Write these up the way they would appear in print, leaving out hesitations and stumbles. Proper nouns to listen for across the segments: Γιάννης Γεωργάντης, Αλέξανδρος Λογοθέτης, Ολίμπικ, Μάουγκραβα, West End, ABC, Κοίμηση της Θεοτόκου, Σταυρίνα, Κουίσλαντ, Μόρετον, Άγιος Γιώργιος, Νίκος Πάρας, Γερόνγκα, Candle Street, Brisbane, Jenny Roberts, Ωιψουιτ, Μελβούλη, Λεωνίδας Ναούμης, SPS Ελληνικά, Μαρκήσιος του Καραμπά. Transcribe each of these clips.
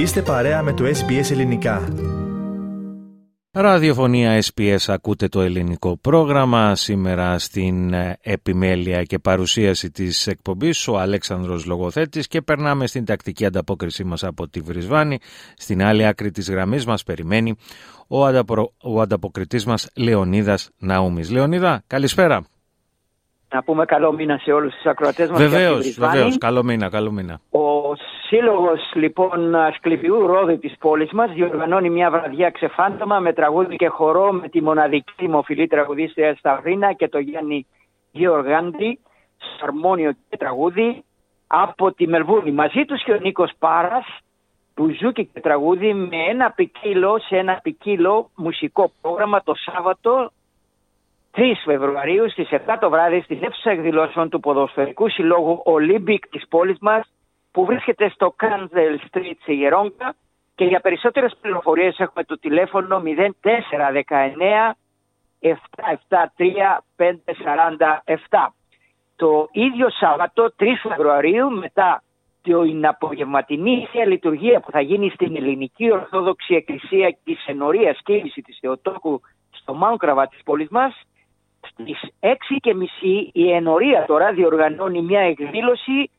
Είστε παρέα με το SPS Ελληνικά. Ραδιοφωνία SPS, ακούτε το ελληνικό πρόγραμμα. Σήμερα στην επιμέλεια και παρουσίαση της εκπομπής ο Αλέξανδρος Λογοθέτης και περνάμε στην τακτική ανταπόκρισή μας από τη Βρισβάνη. Στην άλλη άκρη της γραμμής μας περιμένει ο ανταποκριτής μας Λεωνίδας Ναούμης. Λεωνίδα, καλησπέρα. Να πούμε καλό μήνα σε όλους τους ακροατές μας. Βεβαίως, καλό μήνα. Ο Σύλλογος λοιπόν Ασκληπιού Ρόδου της πόλης μας διοργανώνει μια βραδιά ξεφάντωμα με τραγούδι και χορό με τη μοναδική δημοφιλή τραγουδίστρια Σταυρίνα και το Γιάννη Γεωργάντη στο αρμόνιο και τραγούδι από τη Μελβούλη. Μαζί τους και ο Νίκος Πάρας που ζούκι και τραγούδι με ένα ποικίλο, σε ένα ποικίλο μουσικό πρόγραμμα το Σάββατο 3 Φεβρουαρίου στις 7 το βράδυ στην αίθουσα εκδηλώσεων του Ποδοσφαιρικού Συλλόγου Ολίμπικ της πόλης μας που βρίσκεται στο Candle Street σε Γερόνγκα και για περισσότερες πληροφορίες έχουμε το τηλέφωνο 0419 773 547. Το ίδιο Σάββατο 3 Φεβρουαρίου μετά την απογευματινή λειτουργία που θα γίνει στην Ελληνική Ορθόδοξη Εκκλησία της Ενορίας Κοίμηση της Θεοτόκου στο Μάουγκραβα της πόλης μας, στις 6:30 η Ενορία τώρα διοργανώνει μια εκδήλωση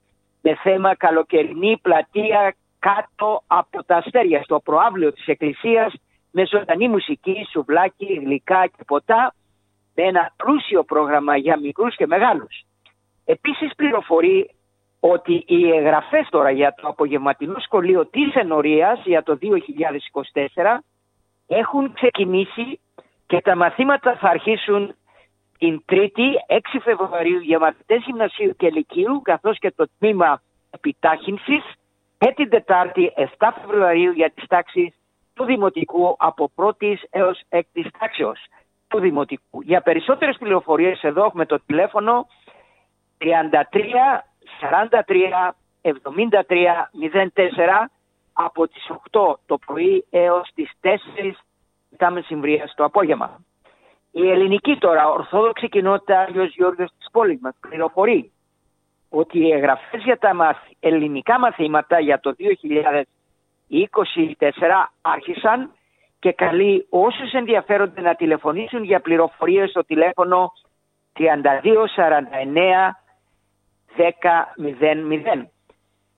με θέμα καλοκαιρινή πλατεία κάτω από τα αστέρια στο προαύλιο της εκκλησίας με ζωντανή μουσική, σουβλάκι, γλυκά και ποτά με ένα πλούσιο πρόγραμμα για μικρούς και μεγάλους. Επίσης πληροφορεί ότι οι εγγραφές τώρα για το απογευματινό σχολείο της Ενορίας για το 2024 έχουν ξεκινήσει και τα μαθήματα θα αρχίσουν την 3η 6 Φεβρουαρίου για μαθητές γυμνασίου και λυκείου, καθώς και το τμήμα επιτάχυνσης, και την 4η 7 Φεβρουαρίου για τις τάξεις του Δημοτικού από 1η έως 6η τάξεως του Δημοτικού. Για περισσότερες πληροφορίες εδώ έχουμε το τηλέφωνο 33 43 73 04 από τις 8 το πρωί έως τις 4 μετά μεσημβρίας το απόγευμα. Η ελληνική τώρα ορθόδοξη κοινότητα Άγιος Γιώργιος της πόλης μας πληροφορεί ότι οι εγγραφές για τα ελληνικά μαθήματα για το 2024 άρχισαν και καλεί όσους ενδιαφέρονται να τηλεφωνήσουν για πληροφορίες στο τηλέφωνο 32 49 10 00.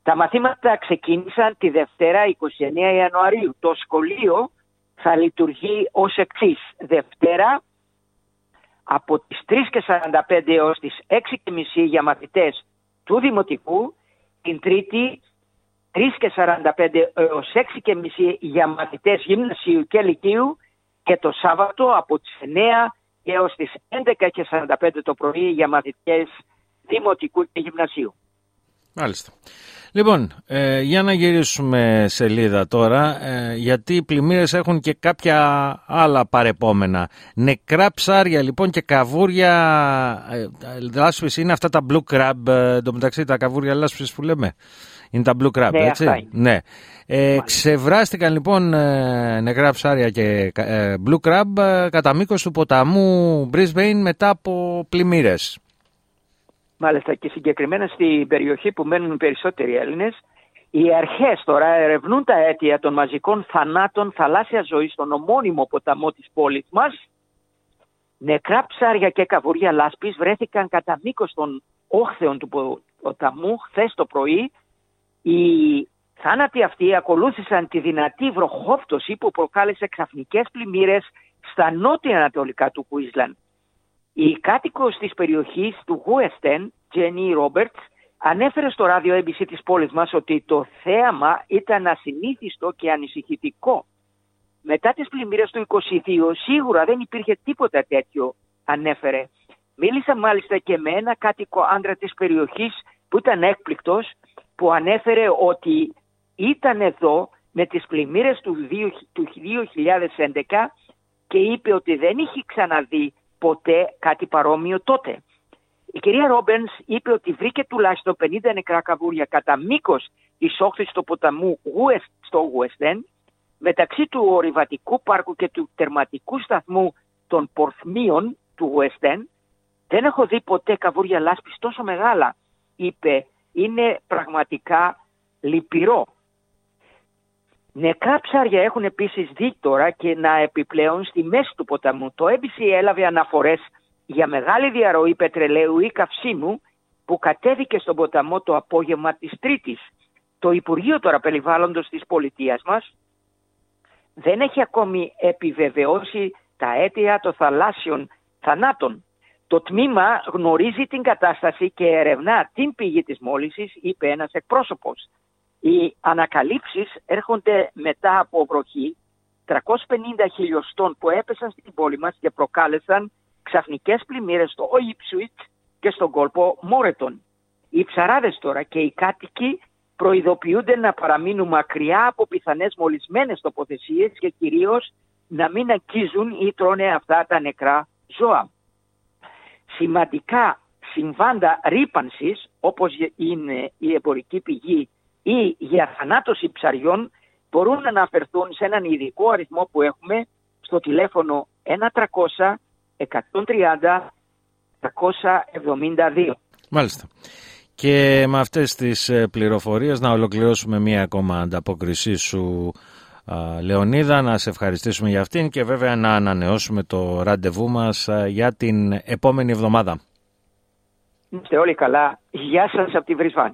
Τα μαθήματα ξεκίνησαν τη Δευτέρα 29 Ιανουαρίου. Το σχολείο θα λειτουργεί ως εξής. Δευτέρα από τις 3:45 έως τις 6:30 για μαθητές του Δημοτικού, την Τρίτη 3:45 έως 6:30 για μαθητές γυμνασίου και λυκείου και το Σάββατο από τις 9 έως τις 11:45 το πρωί για μαθητές Δημοτικού και Γυμνασίου. Μάλιστα. Λοιπόν, για να γυρίσουμε σελίδα τώρα, γιατί οι πλημμύρες έχουν και κάποια άλλα παρεπόμενα. Νεκρά ψάρια λοιπόν και καβούρια λάσπης, είναι αυτά τα blue crab, εντωμεταξύ τα καβούρια λάσπης που λέμε. Είναι τα blue crab, ναι, έτσι. Ναι. Ξεβράστηκαν λοιπόν νεκρά ψάρια και blue crab κατά μήκος του ποταμού Brisbane μετά από πλημμύρες. Μάλιστα, και συγκεκριμένα στην περιοχή που μένουν περισσότεροι Έλληνες, οι αρχές τώρα ερευνούν τα αίτια των μαζικών θανάτων θαλάσσιας ζωής στον ομώνυμο ποταμό της πόλης μας. Νεκρά ψάρια και καβούρια λάσπης βρέθηκαν κατά μήκος των όχθεων του ποταμού χθες το πρωί. Οι θάνατοι αυτοί ακολούθησαν τη δυνατή βροχόπτωση που προκάλεσε ξαφνικές πλημμύρες στα νότια-ανατολικά του Κουίσλαντ. Η κάτοικος της περιοχής του West End, Jenny Roberts, ανέφερε στο ράδιο ABC της πόλης μας ότι το θέαμα ήταν ασυνήθιστο και ανησυχητικό. Μετά τις πλημμύρες του 22 σίγουρα δεν υπήρχε τίποτα τέτοιο, ανέφερε. Μίλησα μάλιστα και με ένα κάτοικο άντρα της περιοχής που ήταν έκπληκτος, που ανέφερε ότι ήταν εδώ με τις πλημμύρες του 2011 και είπε ότι δεν είχε ξαναδεί ποτέ κάτι παρόμοιο τότε. Η κυρία Ρόμπενς είπε ότι βρήκε τουλάχιστον 50 νεκρά καβούρια κατά μήκος της όχθης του ποταμού στο West End, μεταξύ του ορειβατικού πάρκου και του τερματικού σταθμού των Πορθμίων του West End. Δεν έχω δει ποτέ καβούρια λάσπης τόσο μεγάλα, είπε. Είναι πραγματικά λυπηρό. Νεκρά ψάρια έχουν επίσης δίκτωρα και να επιπλέον στη μέση του ποταμού. Το ABC έλαβε αναφορές για μεγάλη διαρροή πετρελαίου ή καυσίμου που κατέβηκε στον ποταμό το απόγευμα της Τρίτης. Το Υπουργείο τώρα Περιβάλλοντος της πολιτείας μας δεν έχει ακόμη επιβεβαιώσει τα αίτια των θαλάσσιων θανάτων. Το τμήμα γνωρίζει την κατάσταση και ερευνά την πηγή της μόλυνσης, είπε ένας εκπρόσωπος. Οι ανακαλύψεις έρχονται μετά από βροχή 350 χιλιοστών που έπεσαν στην πόλη μας και προκάλεσαν ξαφνικές πλημμύρες στο Ωιψουιτ και στον κόλπο Μόρετον. Οι ψαράδες τώρα και οι κάτοικοι προειδοποιούνται να παραμείνουν μακριά από πιθανές μολυσμένες τοποθεσίες και κυρίως να μην αγγίζουν ή τρώνε αυτά τα νεκρά ζώα. Σημαντικά συμβάντα ρύπανσης, όπως είναι η εμπορική πηγή ή για θανάτωση ψαριών, μπορούν να αναφερθούν σε έναν ειδικό αριθμό που έχουμε στο τηλέφωνο 1300 130 372. Μάλιστα. Και με αυτές τις πληροφορίες να ολοκληρώσουμε μία ακόμα ανταπόκρισή σου, Λεωνίδα, να σε ευχαριστήσουμε για αυτήν και βέβαια να ανανεώσουμε το ραντεβού μας για την επόμενη εβδομάδα. Είστε όλοι καλά. Γεια σας από τη Brisbane.